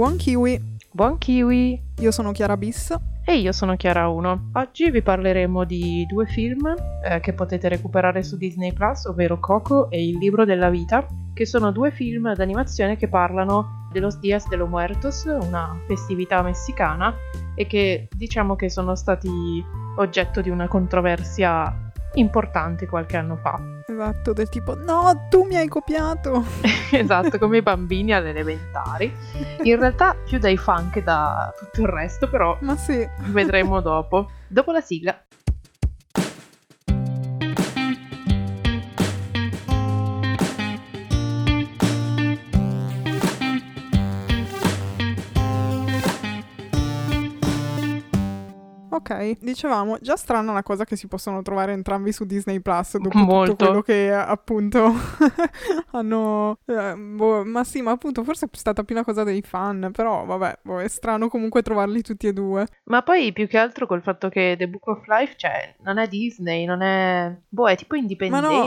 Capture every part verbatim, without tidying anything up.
Buon kiwi! Buon kiwi! Io sono Chiara Biss. E io sono Chiara Uno. Oggi vi parleremo di due film eh, che potete recuperare su Disney plus, ovvero Coco e Il Libro della Vita, che sono due film d'animazione che parlano de los Días de los Muertos, una festività messicana, e che diciamo che sono stati oggetto di una controversia importante qualche anno fa. Esatto, del tipo, no, tu mi hai copiato! Esatto, come i bambini alle elementari. In realtà più dai fan che da tutto il resto, però ma sì. Vedremo dopo. Dopo la sigla. Ok, dicevamo, già strana la cosa che si possono trovare entrambi su Disney plus, dopo molto. Tutto quello che appunto hanno... Eh, boh, ma sì, ma appunto forse è stata più una cosa dei fan, però vabbè, boh, è strano comunque trovarli tutti e due. Ma poi più che altro col fatto che The Book of Life, cioè, non è Disney, non è... Boh, è tipo indipendente, no,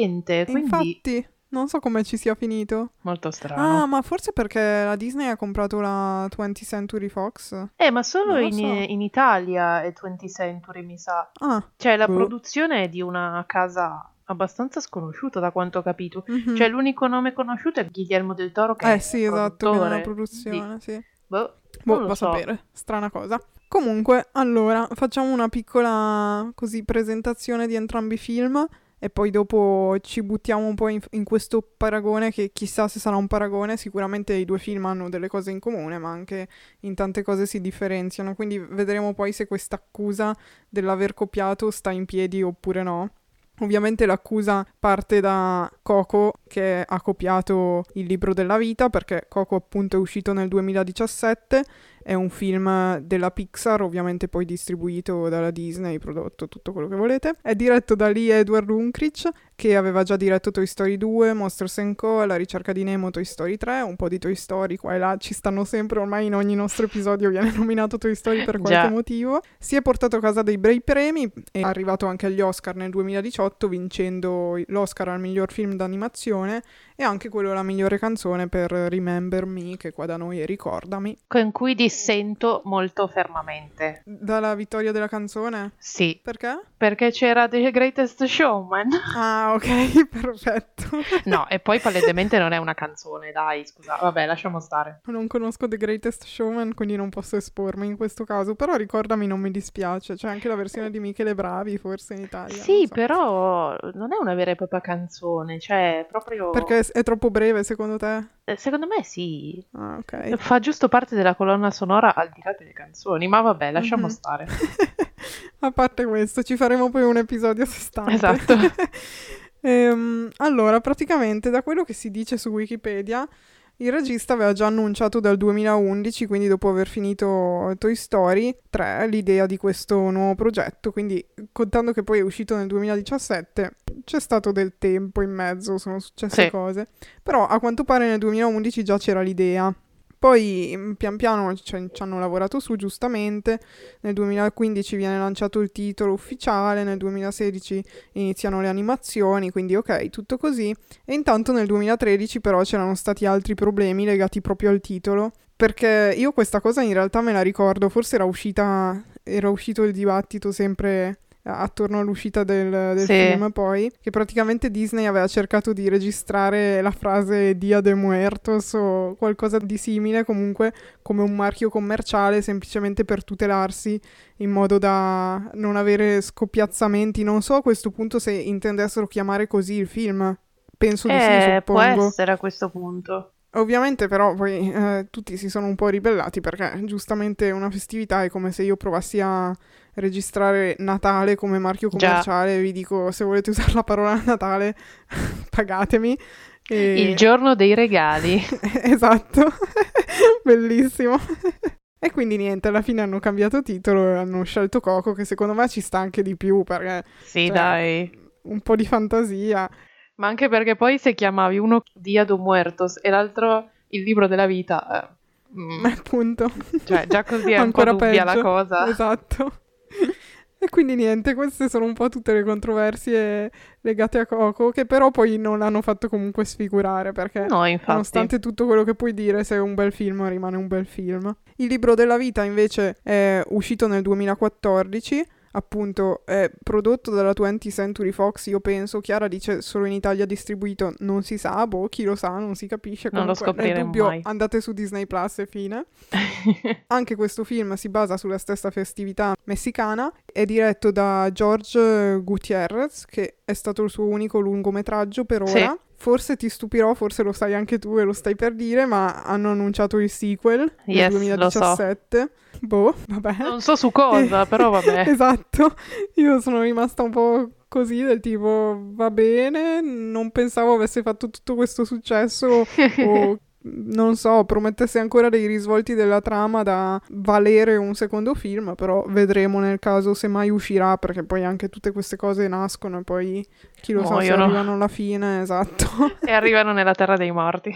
quindi... Infatti... Non so come ci sia finito. Molto strano. Ah, ma forse perché la Disney ha comprato la twentieth Century Fox. Eh, ma solo in, so. in Italia è twentieth Century, mi sa. Ah. Cioè, la boh. produzione è di una casa abbastanza sconosciuta, da quanto ho capito. Mm-hmm. Cioè, l'unico nome conosciuto è Guillermo del Toro, che eh, è sì, il esatto, produttore. Eh, sì, esatto, che è la produzione, sì. sì. Boh, boh va a so. sapere. Strana cosa. Comunque, allora, facciamo una piccola, così, presentazione di entrambi i film. E poi dopo ci buttiamo un po' in, in questo paragone, che chissà se sarà un paragone. Sicuramente i due film hanno delle cose in comune, ma anche in tante cose si differenziano. Quindi vedremo poi se questa accusa dell'aver copiato sta in piedi oppure no. Ovviamente l'accusa parte da Coco, che ha copiato Il Libro della Vita, perché Coco appunto è uscito nel duemiladiciassette, è un film della Pixar, ovviamente poi distribuito dalla Disney, prodotto, tutto quello che volete. È diretto da Lee Edward Runckrich, che aveva già diretto Toy Story due, Monsters and Co, La ricerca di Nemo, Toy Story tre, un po' di Toy Story qua e là, ci stanno sempre, ormai in ogni nostro episodio viene nominato Toy Story per qualche Già. motivo. Si è portato a casa dei bei premi, è arrivato anche agli Oscar nel duemiladiciotto, vincendo l'Oscar al miglior film d'animazione e anche quello alla migliore canzone per Remember Me, che qua da noi è Ricordami. Con cui dissento molto fermamente. Dalla vittoria della canzone? Sì. Perché? Perché c'era The Greatest Showman. Ah. Ah, ok, perfetto. No, e poi palesemente non è una canzone, dai, scusa, vabbè, lasciamo stare. Non conosco The Greatest Showman, quindi non posso espormi in questo caso, però Ricordami non mi dispiace, c'è anche la versione di Michele Bravi, forse in Italia. Sì, non so. Però non è una vera e propria canzone, cioè proprio... Perché è troppo breve, secondo te? Eh, secondo me sì. Ah, ok. Fa giusto parte della colonna sonora al di là delle canzoni, ma vabbè, lasciamo mm-hmm. stare. A parte questo, ci faremo poi un episodio a sé stante. Esatto. ehm, allora, praticamente, da quello che si dice su Wikipedia, il regista aveva già annunciato dal duemilaundici, quindi dopo aver finito Toy Story tre, l'idea di questo nuovo progetto. Quindi, contando che poi è uscito nel duemiladiciassette, c'è stato del tempo in mezzo, sono successe sì. cose. Però, a quanto pare, nel duemilaundici già c'era l'idea. Poi pian piano ci hanno lavorato su, giustamente, nel duemilaquindici viene lanciato il titolo ufficiale, nel duemilasedici iniziano le animazioni, quindi ok, tutto così. E intanto nel duemilatredici però c'erano stati altri problemi legati proprio al titolo, perché io questa cosa in realtà me la ricordo, forse era uscita, era uscito il dibattito sempre... attorno all'uscita del, del sì. film poi, che praticamente Disney aveva cercato di registrare la frase Dia de Muertos o qualcosa di simile comunque come un marchio commerciale, semplicemente per tutelarsi in modo da non avere scoppiazzamenti. Non so a questo punto se intendessero chiamare così il film, penso di eh, sì, suppongo. Può essere a questo punto. Ovviamente però poi eh, tutti si sono un po' ribellati, perché giustamente una festività è come se io provassi a registrare Natale come marchio commerciale. Già. Vi dico, se volete usare la parola Natale pagatemi. E... il giorno dei regali. Esatto, bellissimo. E quindi niente, alla fine hanno cambiato titolo e hanno scelto Coco, che secondo me ci sta anche di più, perché sì, cioè, dai, un po' di fantasia. Ma anche perché poi se chiamavi uno Dia de Muertos e l'altro Il Libro della Vita... Eh, mm. Appunto. Cioè, già così è ancora un po' dubbia peggio. La cosa. Esatto. E quindi niente, queste sono un po' tutte le controversie legate a Coco, che però poi non l'hanno fatto comunque sfigurare, perché no, nonostante tutto quello che puoi dire, se è un bel film rimane un bel film. Il libro della vita invece è uscito nel duemilaquattordici, appunto è prodotto dalla twentieth Century Fox, io penso, Chiara dice solo in Italia distribuito, non si sa, boh, chi lo sa, non si capisce, comunque non lo nel dubbio mai. Andate su Disney plus e fine. Anche questo film si basa sulla stessa festività messicana, è diretto da Jorge Gutierrez, che è stato il suo unico lungometraggio per ora. Sì. Forse ti stupirò, forse lo sai anche tu e lo stai per dire, ma hanno annunciato il sequel yes, nel duemiladiciassette. Lo so. Boh, vabbè. Non so su cosa, però vabbè. Esatto. Io sono rimasta un po' così, del tipo, va bene, non pensavo avesse fatto tutto questo successo o... non so, promettesse ancora dei risvolti della trama da valere un secondo film, però vedremo nel caso se mai uscirà, perché poi anche tutte queste cose nascono e poi chi lo Muoiono. sa se arrivano alla fine, esatto. E arrivano nella terra dei morti.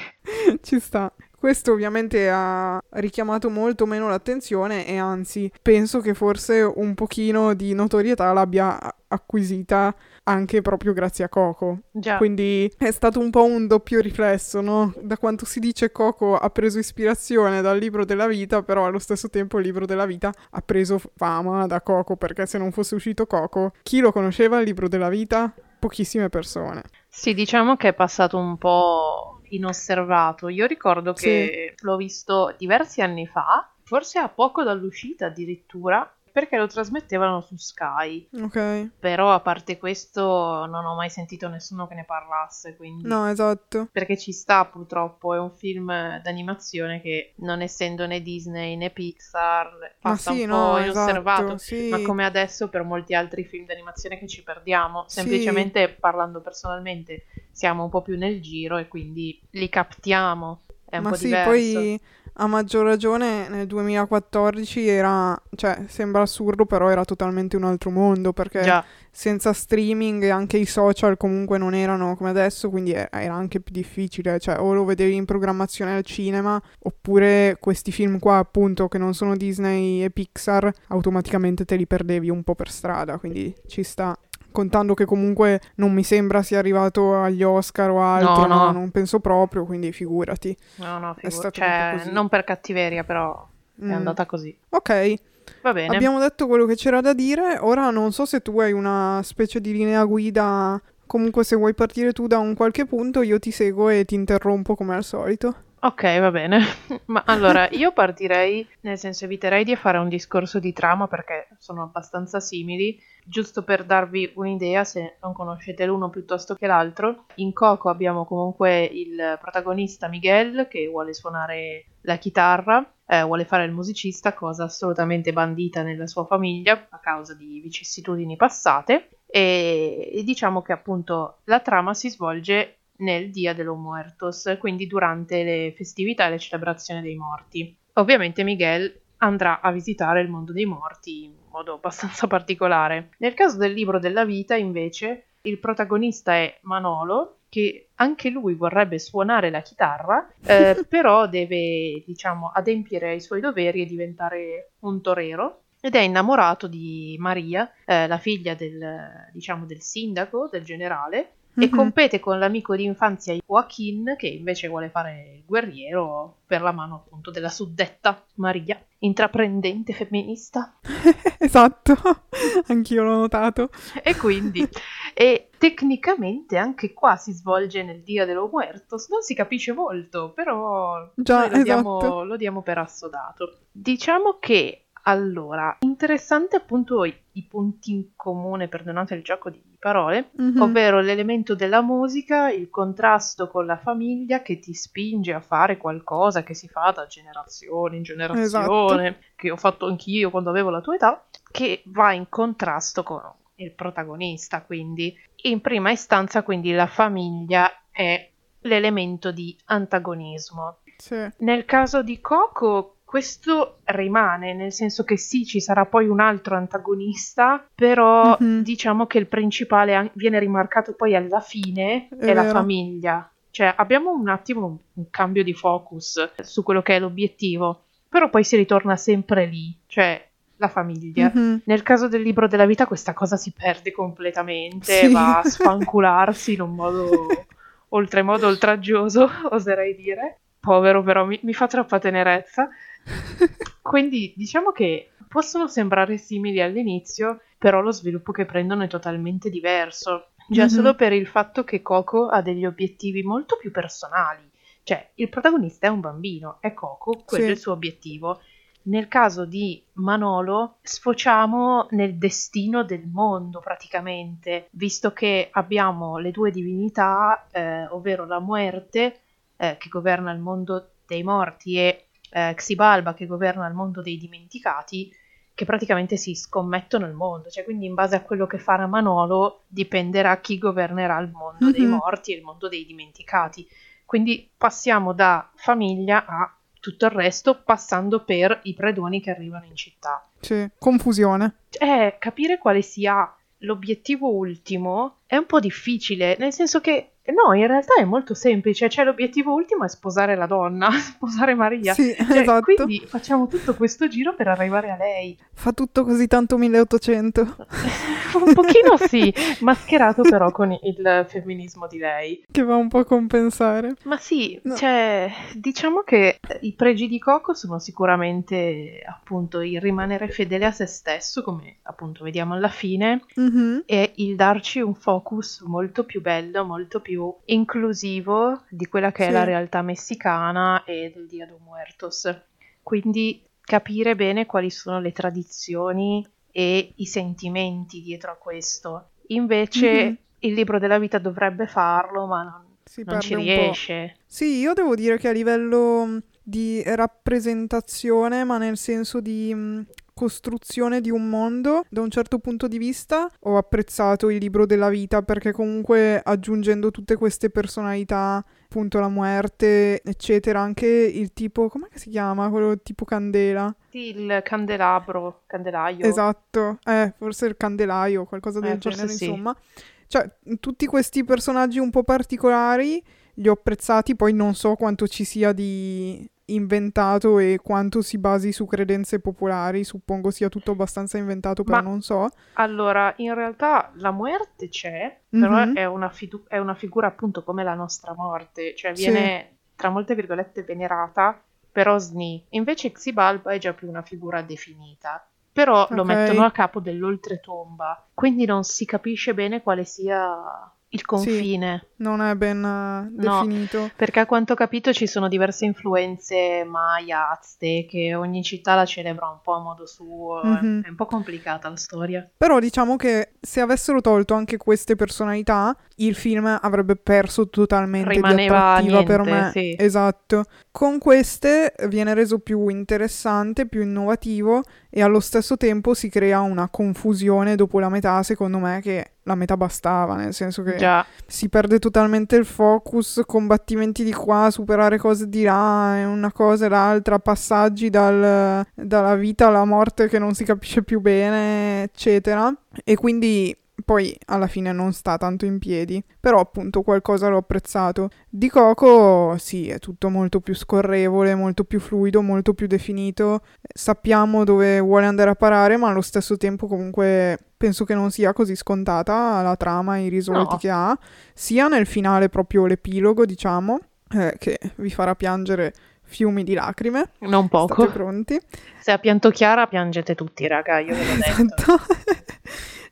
Ci sta. Questo ovviamente ha richiamato molto meno l'attenzione e anzi penso che forse un pochino di notorietà l'abbia acquisita anche proprio grazie a Coco. Già. Quindi è stato un po' un doppio riflesso, no? Da quanto si dice Coco ha preso ispirazione dal libro della vita, però allo stesso tempo il libro della vita ha preso fama da Coco, perché se non fosse uscito Coco, chi lo conosceva il libro della vita? Pochissime persone. Sì, diciamo che è passato un po' inosservato. Io ricordo che sì. l'ho visto diversi anni fa, forse a poco dall'uscita addirittura, perché lo trasmettevano su Sky. Ok. Però a parte questo non ho mai sentito nessuno che ne parlasse, quindi... No, esatto. Perché ci sta, purtroppo, è un film d'animazione che non essendo né Disney né Pixar passa sì, un po' no, inosservato, esatto, sì. ma come adesso per molti altri film d'animazione che ci perdiamo, semplicemente sì. parlando personalmente siamo un po' più nel giro e quindi li captiamo. È un ma po' sì, diverso. Poi... A maggior ragione nel duemilaquattordici era, cioè sembra assurdo però era totalmente un altro mondo, perché Già. senza streaming e anche i social comunque non erano come adesso, quindi era anche più difficile, cioè o lo vedevi in programmazione al cinema oppure questi film qua appunto che non sono Disney e Pixar automaticamente te li perdevi un po' per strada, quindi ci sta. Contando che comunque non mi sembra sia arrivato agli Oscar o altro, no, no. No, non penso proprio, quindi figurati. No, no, figurati. Cioè, non per cattiveria, però mm. è andata così. Ok. Va bene. Abbiamo detto quello che c'era da dire, ora non so se tu hai una specie di linea guida, comunque se vuoi partire tu da un qualche punto io ti seguo e ti interrompo come al solito. Ok, va bene. Ma allora, io partirei, nel senso eviterei di fare un discorso di trama perché sono abbastanza simili. Giusto per darvi un'idea, se non conoscete l'uno piuttosto che l'altro, in Coco abbiamo comunque il protagonista Miguel che vuole suonare la chitarra, eh, vuole fare il musicista, cosa assolutamente bandita nella sua famiglia a causa di vicissitudini passate, e, e diciamo che appunto la trama si svolge nel Dia de los Muertos, quindi durante le festività e le celebrazioni dei morti. Ovviamente Miguel andrà a visitare il mondo dei morti in modo abbastanza particolare. Nel caso del libro della vita, invece, il protagonista è Manolo, che anche lui vorrebbe suonare la chitarra, eh, però deve, diciamo, adempiere ai suoi doveri e diventare un torero, ed è innamorato di Maria, eh, la figlia del, diciamo, del sindaco, del generale, e compete con l'amico di infanzia Joaquin, che invece vuole fare il guerriero per la mano appunto della suddetta Maria, intraprendente femminista. Esatto, anch'io l'ho notato. E quindi, e tecnicamente anche qua si svolge nel Dia de los Muertos, non si capisce molto, però Già, noi lo, esatto. diamo, lo diamo per assodato. Diciamo che, allora, interessante appunto i, i punti in comune, perdonate il gioco di parole, mm-hmm. ovvero l'elemento della musica, il contrasto con la famiglia che ti spinge a fare qualcosa che si fa da generazione in generazione, esatto. che ho fatto anch'io quando avevo la tua età, che va in contrasto con il protagonista, quindi in prima istanza quindi la famiglia è l'elemento di antagonismo. Sì. Nel caso di Coco questo rimane, nel senso che sì, ci sarà poi un altro antagonista, però mm-hmm. diciamo che il principale viene rimarcato poi alla fine, è, è la famiglia. Cioè abbiamo un attimo un cambio di focus su quello che è l'obiettivo, però poi si ritorna sempre lì. Cioè la famiglia. Mm-hmm. Nel caso del libro della vita questa cosa si perde completamente, sì. Va a sfancularsi in un modo oltremodo oltraggioso, oserei dire. Povero, però mi, mi fa troppa tenerezza. Quindi diciamo che possono sembrare simili all'inizio, però lo sviluppo che prendono è totalmente diverso. Già mm-hmm. solo per il fatto che Coco ha degli obiettivi molto più personali. Cioè, il protagonista è un bambino, è Coco, quello sì. è il suo obiettivo. Nel caso di Manolo sfociamo nel destino del mondo praticamente, visto che abbiamo le due divinità, eh, ovvero la muerte eh, che governa il mondo dei morti e eh, Xibalba che governa il mondo dei dimenticati, che praticamente si scommettono il mondo. Cioè, quindi in base a quello che farà Manolo dipenderà chi governerà il mondo mm-hmm. dei morti e il mondo dei dimenticati. Quindi passiamo da famiglia a tutto il resto, passando per i predoni che arrivano in città. Sì, confusione. Eh, capire quale sia l'obiettivo ultimo è un po' difficile, nel senso che, no, in realtà è molto semplice, cioè l'obiettivo ultimo è sposare la donna, sposare Maria. Sì, cioè, esatto. Quindi facciamo tutto questo giro per arrivare a lei. Fa tutto così tanto milleottocento. Un pochino sì, mascherato però con il femminismo di lei. Che va un po' a compensare. Ma sì, no. Cioè, diciamo che i pregi di Coco sono sicuramente appunto il rimanere fedele a se stesso, come appunto vediamo alla fine, mm-hmm. e il darci un focus molto più bello, molto più inclusivo di quella che sì. è la realtà messicana e del Dia de Muertos. Quindi capire bene quali sono le tradizioni e i sentimenti dietro a questo. Invece mm-hmm. il libro della vita dovrebbe farlo, ma non, si non ci riesce. Po'. Sì, io devo dire che a livello di rappresentazione, ma nel senso di costruzione di un mondo, da un certo punto di vista ho apprezzato il libro della vita, perché comunque aggiungendo tutte queste personalità, appunto la muerte eccetera, anche il tipo, com'è che si chiama? Quello tipo candela? Sì, il candelabro, candelaio. Esatto, eh, forse il candelaio, qualcosa del eh, genere, sì. Insomma. Cioè, tutti questi personaggi un po' particolari li ho apprezzati, poi non so quanto ci sia di inventato e quanto si basi su credenze popolari, suppongo sia tutto abbastanza inventato, però ma, non so. Allora, in realtà la muerte c'è, però mm-hmm. è, una fidu- è una figura appunto come la nostra morte, cioè viene, sì. tra molte virgolette, venerata, però sni. Invece Xibalba è già più una figura definita, però okay. lo mettono a capo dell'oltretomba, quindi non si capisce bene quale sia il confine. Sì, non è ben uh, definito. No, perché a quanto ho capito ci sono diverse influenze maya, azteche, ogni città la celebra un po' a modo suo, mm-hmm. è un po' complicata la storia. Però diciamo che se avessero tolto anche queste personalità, il film avrebbe perso totalmente Rimaneva di attrattiva niente, per me. Sì. Esatto. Con queste viene reso più interessante, più innovativo e allo stesso tempo si crea una confusione dopo la metà, secondo me, che la metà bastava, nel senso che Già. si perde totalmente il focus, combattimenti di qua, superare cose di là, una cosa e l'altra, passaggi dal, dalla vita alla morte che non si capisce più bene, eccetera. E quindi poi alla fine non sta tanto in piedi, però appunto qualcosa l'ho apprezzato. Di Coco sì, è tutto molto più scorrevole, molto più fluido, molto più definito, sappiamo dove vuole andare a parare, ma allo stesso tempo comunque penso che non sia così scontata la trama e i risvolti no. che ha, sia nel finale, proprio l'epilogo diciamo, eh, che vi farà piangere fiumi di lacrime. Non poco. State pronti? Se ha pianto Chiara piangete tutti raga, io ve l'ho detto.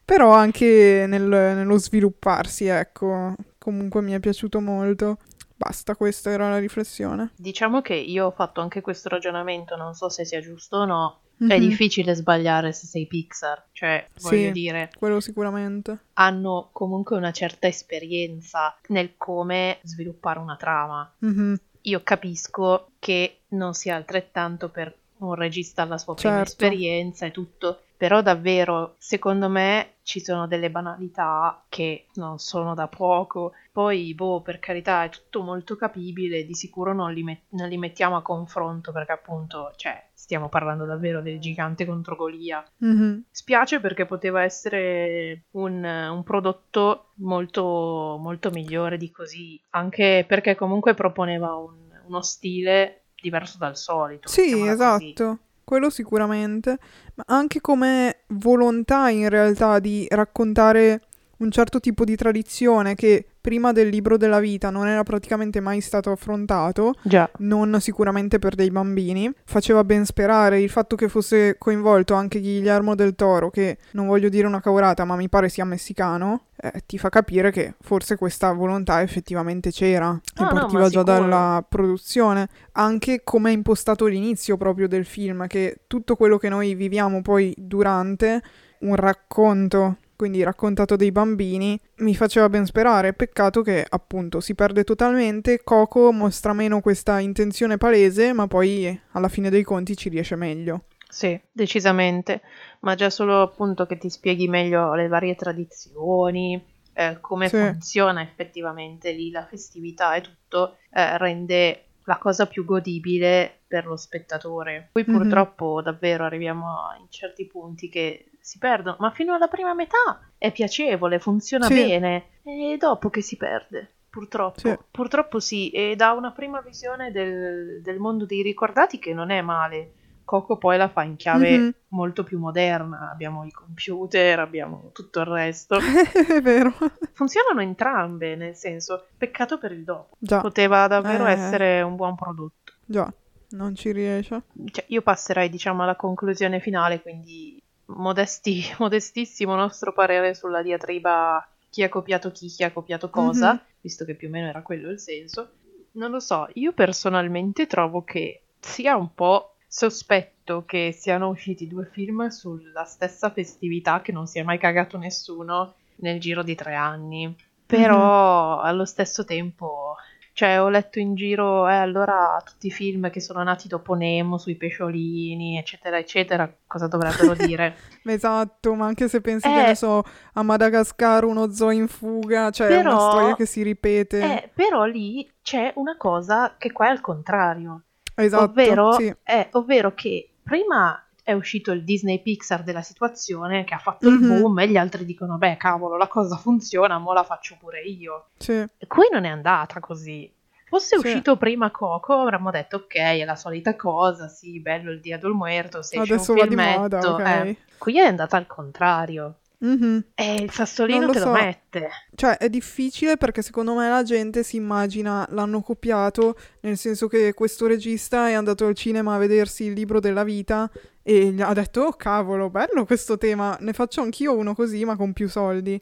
Però anche nel, nello svilupparsi, ecco, comunque mi è piaciuto molto. Basta, questa era la riflessione. Diciamo che io ho fatto anche questo ragionamento, non so se sia giusto o no. Mm-hmm. È difficile sbagliare se sei Pixar, cioè voglio sì, dire... quello sicuramente. Hanno comunque una certa esperienza nel come sviluppare una trama. Mm-hmm. Io capisco che non sia altrettanto per un regista alla sua prima certo. esperienza e tutto... Però davvero, secondo me, ci sono delle banalità che non sono da poco. Poi, boh, per carità, è tutto molto capibile, di sicuro non li, met- non li mettiamo a confronto, perché appunto, cioè, stiamo parlando davvero del gigante contro Golia. Mm-hmm. Spiace perché poteva essere un, un prodotto molto, molto migliore di così, anche perché comunque proponeva un, uno stile diverso dal solito. Sì, esatto. Così. quello sicuramente, ma anche come volontà in realtà di raccontare un certo tipo di tradizione che prima del Libro della Vita non era praticamente mai stato affrontato, già. Non sicuramente per dei bambini. Faceva ben sperare il fatto che fosse coinvolto anche Guillermo del Toro, che non voglio dire una cavolata, ma mi pare sia messicano, eh, ti fa capire che forse questa volontà effettivamente c'era, ah, e partiva no, già sicuro. Dalla produzione. Anche come è impostato l'inizio proprio del film, che tutto quello che noi viviamo poi durante un racconto... quindi raccontato dei bambini, mi faceva ben sperare. Peccato che appunto si perde totalmente. Coco mostra meno questa intenzione palese, ma poi alla fine dei conti ci riesce meglio. Sì, decisamente, ma già solo appunto che ti spieghi meglio le varie tradizioni, eh, come sì. funziona effettivamente lì la festività e tutto, eh, rende la cosa più godibile per lo spettatore. Poi mm-hmm. purtroppo davvero arriviamo a in certi punti che si perdono, ma fino alla prima metà è piacevole, funziona sì. bene, e dopo che si perde, purtroppo. Sì. Purtroppo sì, e dà una prima visione del, del mondo dei ricordati che non è male. Coco poi la fa in chiave mm-hmm. molto più moderna, abbiamo i computer, abbiamo tutto il resto. È vero. Funzionano entrambe, nel senso, peccato per il dopo. Già. Poteva davvero eh. essere un buon prodotto. Già, non ci riesce. Cioè, io passerei, diciamo, alla conclusione finale, quindi... Modesti, modestissimo nostro parere sulla diatriba chi ha copiato chi, chi ha copiato cosa, mm-hmm. visto che più o meno era quello il senso. Non lo so, io personalmente trovo che sia un po' sospetto che siano usciti due film sulla stessa festività, che non si è mai cagato nessuno nel giro di tre anni, però mm-hmm. allo stesso tempo... Cioè, ho letto in giro, eh, allora, tutti i film che sono nati dopo Nemo, sui pesciolini, eccetera, eccetera, cosa dovrebbero dire? Esatto, ma anche se pensi, eh, che ne so, a Madagascar, uno zoo in fuga, cioè però, è una storia che si ripete. Eh, però lì c'è una cosa che qua è al contrario. Esatto, ovvero, sì. eh, ovvero che prima... è uscito il Disney Pixar della situazione, che ha fatto mm-hmm. il boom, e gli altri dicono, beh, cavolo, la cosa funziona, mo la faccio pure io. Sì. Qui non è andata così. Fosse sì. uscito prima Coco, avremmo detto, ok, è la solita cosa, sì, bello il Dia del Muerto, se esce un filmetto. Moda, okay. eh. Qui è andata al contrario. Mm-hmm. E il sassolino lo te so. lo mette. Cioè, è difficile perché secondo me la gente si immagina l'hanno copiato, nel senso che questo regista è andato al cinema a vedersi Il Libro della Vita e gli ha detto, oh cavolo, bello questo tema, ne faccio anch'io uno così ma con più soldi.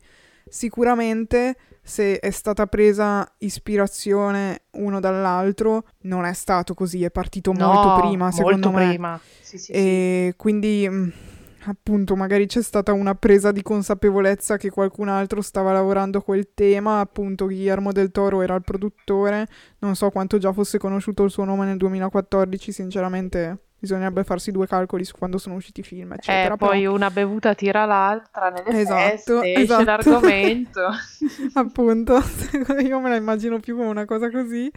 Sicuramente se è stata presa ispirazione uno dall'altro non è stato così, è partito no, molto prima secondo molto me prima. Sì, sì, e sì. quindi... appunto, magari c'è stata una presa di consapevolezza che qualcun altro stava lavorando quel tema, appunto Guillermo del Toro era il produttore, non so quanto già fosse conosciuto il suo nome nel duemilaquattordici, sinceramente bisognerebbe farsi due calcoli su quando sono usciti i film, eccetera. Eh, poi però... una bevuta tira l'altra nelle esatto, feste, esatto. esce l'argomento. Appunto, io me la immagino più come una cosa così,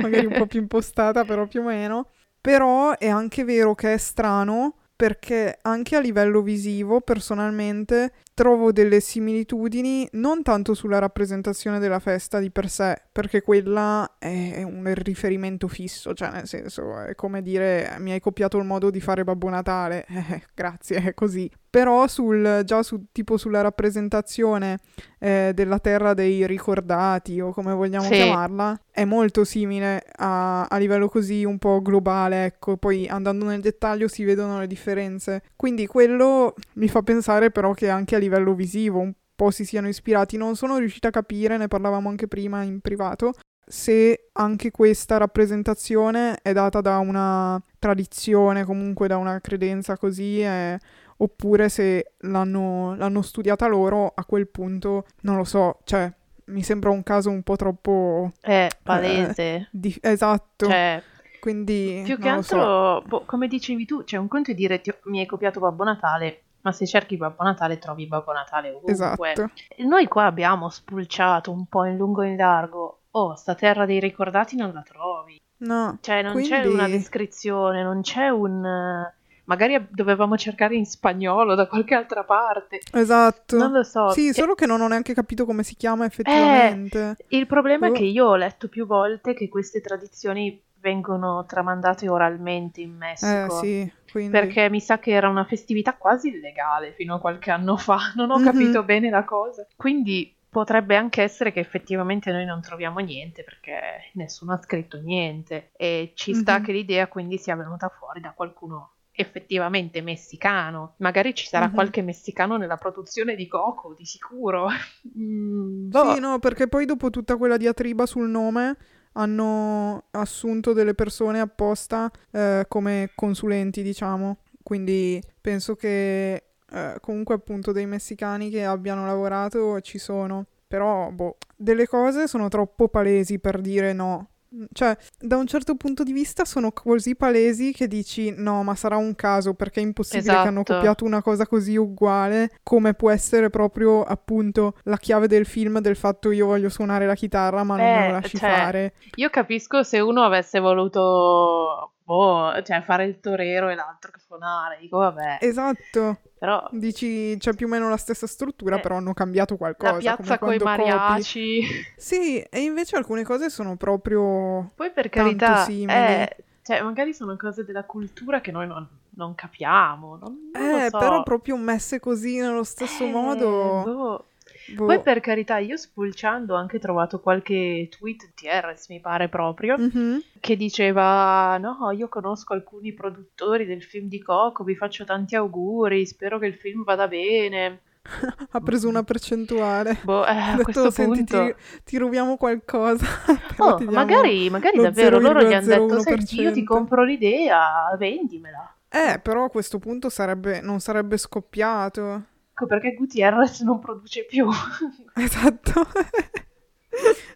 magari un po' più impostata, però più o meno. Però è anche vero che è strano, perché anche a livello visivo, personalmente, trovo delle similitudini non tanto sulla rappresentazione della festa di per sé, perché quella è un riferimento fisso, cioè nel senso è come dire mi hai copiato il modo di fare Babbo Natale, eh, grazie, è così. Però sul, già su, tipo sulla rappresentazione eh, della terra dei ricordati o come vogliamo sì. chiamarla, è molto simile a, a livello così un po' globale, ecco, poi andando nel dettaglio si vedono le differenze. Quindi quello mi fa pensare però che anche a livello visivo un po' si siano ispirati. Non sono riuscita a capire, ne parlavamo anche prima in privato, se anche questa rappresentazione è data da una tradizione, comunque da una credenza così, eh, oppure se l'hanno, l'hanno studiata loro. A quel punto non lo so, cioè mi sembra un caso un po' troppo... Eh, palese. Eh, di- esatto. Cioè... Quindi, più che altro, so. boh, come dicevi tu, c'è cioè un conto di dire ti ho, mi hai copiato Babbo Natale, ma se cerchi Babbo Natale trovi Babbo Natale ovunque. Esatto. Noi qua abbiamo spulciato un po' in lungo e in largo, oh, sta terra dei ricordati non la trovi. No. Cioè non quindi... c'è una descrizione, non c'è un... Magari dovevamo cercare in spagnolo da qualche altra parte. Esatto. Non lo so. Sì, solo e... che non ho neanche capito come si chiama effettivamente. Eh, il problema oh. è che io ho letto più volte che queste tradizioni... vengono tramandati oralmente in Messico. Eh, sì, quindi... Perché mi sa che era una festività quasi illegale fino a qualche anno fa, non ho mm-hmm. capito bene la cosa. Quindi potrebbe anche essere che effettivamente noi non troviamo niente perché nessuno ha scritto niente e ci sta mm-hmm. che l'idea quindi sia venuta fuori da qualcuno effettivamente messicano. Magari ci sarà mm-hmm. qualche messicano nella produzione di Coco, di sicuro. Mm, boh. Sì, no, perché poi dopo tutta quella diatriba sul nome hanno assunto delle persone apposta eh, come consulenti, diciamo, quindi penso che eh, comunque appunto dei messicani che abbiano lavorato ci sono, però boh, delle cose sono troppo palesi per dire no. Cioè, da un certo punto di vista sono così palesi che dici no, ma sarà un caso, perché è impossibile esatto. che hanno copiato una cosa così uguale, come può essere proprio appunto la chiave del film del fatto io voglio suonare la chitarra ma eh, non me la lasci cioè, fare. Io capisco se uno avesse voluto boh, cioè fare il torero e l'altro che suonare, dico vabbè. Esatto. Però... Dici, c'è più o meno la stessa struttura, eh, però hanno cambiato qualcosa. La piazza coi mariaci. Copi. Sì, e invece alcune cose sono proprio poi per carità, simili. Eh, cioè, magari sono cose della cultura che noi non, non capiamo. Non, non eh, lo so. Però proprio messe così nello stesso eh, modo... Boh. Boh. Poi per carità, io spulciando ho anche trovato qualche tweet di Gutierrez, mi pare proprio, mm-hmm. che diceva no, io conosco alcuni produttori del film di Coco, vi faccio tanti auguri, spero che il film vada bene. Ha preso una percentuale. Boh, eh, a detto, questo senti, punto... Ti, ti rubiamo qualcosa. Oh, magari, magari davvero loro gli hanno detto, senti, io ti compro l'idea, vendimela. Eh, però a questo punto sarebbe, non sarebbe scoppiato. Ecco perché Gutierrez non produce più. Esatto.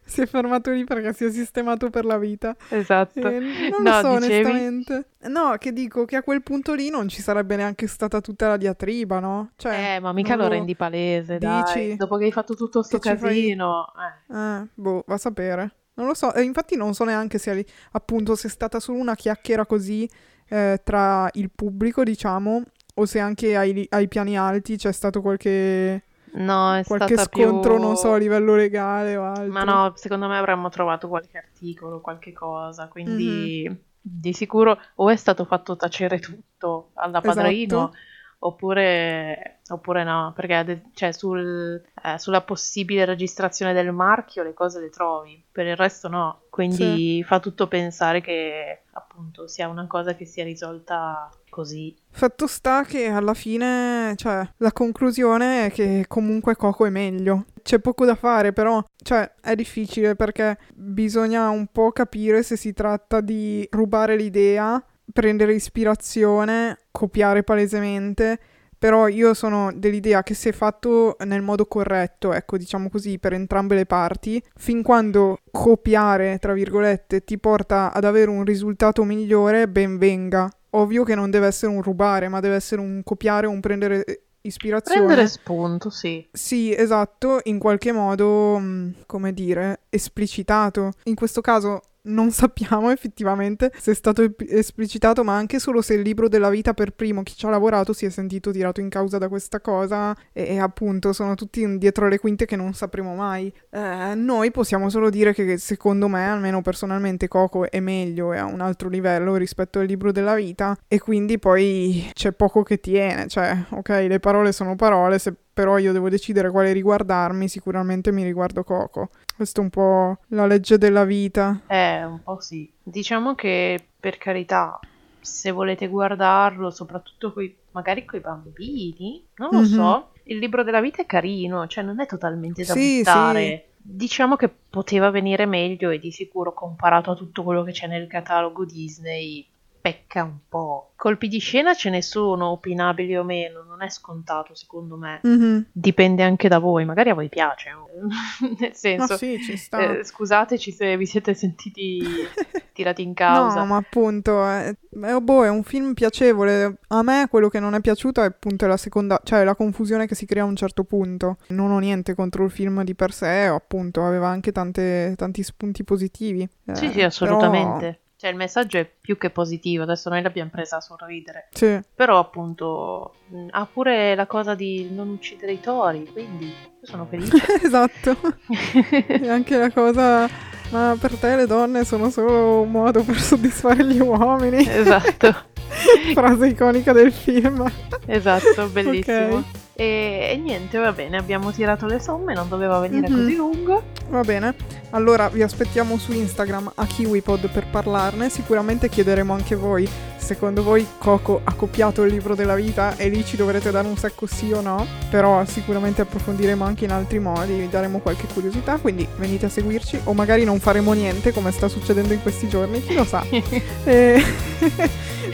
Si è fermato lì perché si è sistemato per la vita. Esatto. Eh, non no, lo so, dicevi... onestamente. No, che dico che a quel punto lì non ci sarebbe neanche stata tutta la diatriba, no? Cioè, eh, ma mica lo rendi palese, dici, dai. Dopo che hai fatto tutto sto casino. Fai... Eh. Eh, boh, va a sapere. Non lo so, e infatti non so neanche se appunto se è stata solo una chiacchiera così eh, tra il pubblico, diciamo... O se anche ai, ai piani alti c'è stato qualche, no, è qualche scontro, più... non so, a livello legale o altro. Ma no, secondo me avremmo trovato qualche articolo, qualche cosa, quindi mm-hmm. di sicuro o è stato fatto tacere tutto alla Padrino, esatto. oppure, oppure no, perché cioè, sul, eh, sulla possibile registrazione del marchio le cose le trovi, per il resto no. Quindi sì. Fa tutto pensare che appunto sia una cosa che sia risolta... Così. Fatto sta che alla fine, cioè, la conclusione è che comunque Coco è meglio. C'è poco da fare, però, cioè, è difficile perché bisogna un po' capire se si tratta di rubare l'idea, prendere ispirazione, copiare palesemente. Però io sono dell'idea che se fatto nel modo corretto, ecco, diciamo così, per entrambe le parti, fin quando copiare, tra virgolette, ti porta ad avere un risultato migliore, ben venga. Ovvio che non deve essere un rubare, ma deve essere un copiare, un prendere ispirazione. Prendere spunto, sì. Sì, esatto, in qualche modo, come dire, esplicitato. In questo caso non sappiamo effettivamente se è stato esplicitato, ma anche solo se il libro della vita per primo, chi ci ha lavorato, si è sentito tirato in causa da questa cosa e, e appunto sono tutti dietro le quinte che non sapremo mai. Eh, noi possiamo solo dire che secondo me, almeno personalmente, Coco è meglio, è a un altro livello rispetto al libro della vita e quindi poi c'è poco che tiene, cioè ok, le parole sono parole, se però io devo decidere quale riguardarmi, sicuramente mi riguardo Coco. Questo è un po' la legge della vita. Eh, un po' sì. Diciamo che, per carità, se volete guardarlo, soprattutto coi, magari coi bambini, non lo mm-hmm. so, il libro della vita è carino, cioè non è totalmente da sì, buttare. Sì. Diciamo che poteva venire meglio e di sicuro, comparato a tutto quello che c'è nel catalogo Disney, pecca un po'. Colpi di scena ce ne sono, opinabili o meno, non è scontato secondo me. Mm-hmm. Dipende anche da voi, magari a voi piace. Nel senso, no, sì, ci sta. Eh, scusateci se vi siete sentiti tirati in causa. No, ma appunto, è, è, boh, è un film piacevole. A me quello che non è piaciuto è appunto la seconda, cioè la confusione che si crea a un certo punto. Non ho niente contro il film di per sé, appunto, aveva anche tante, tanti spunti positivi. Eh, sì, sì, assolutamente. Però... Cioè il messaggio è più che positivo, adesso noi l'abbiamo presa a sorridere. Sì. Però appunto ha pure la cosa di non uccidere i tori, quindi io sono felice. Esatto. E anche la cosa ma per te le donne sono solo un modo per soddisfare gli uomini. Esatto. Frase iconica del film. Esatto, bellissimo. Okay. E, e niente, va bene, abbiamo tirato le somme, non doveva venire mm-hmm. così lungo. Va bene, allora vi aspettiamo su Instagram a KiwiPod per parlarne. Sicuramente chiederemo anche voi, secondo voi Coco ha copiato Il Libro della Vita? E lì ci dovrete dare un sacco sì o no, però sicuramente approfondiremo anche in altri modi, vi daremo qualche curiosità, quindi venite a seguirci. O magari non faremo niente, come sta succedendo in questi giorni, chi lo sa. E...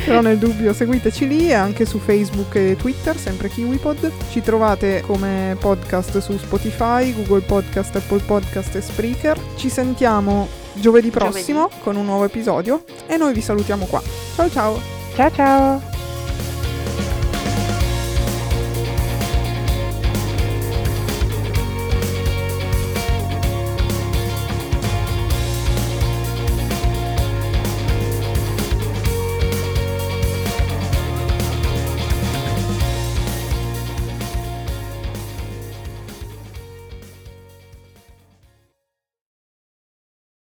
però nel dubbio seguiteci lì, e anche su Facebook e Twitter, sempre KiwiPod. Ci trovate come podcast su Spotify, Google Podcast, Apple Podcast e Spreaker. Ci sentiamo giovedì prossimo giovedì. con un nuovo episodio, e noi vi salutiamo qua. Ciao ciao! Ciao ciao!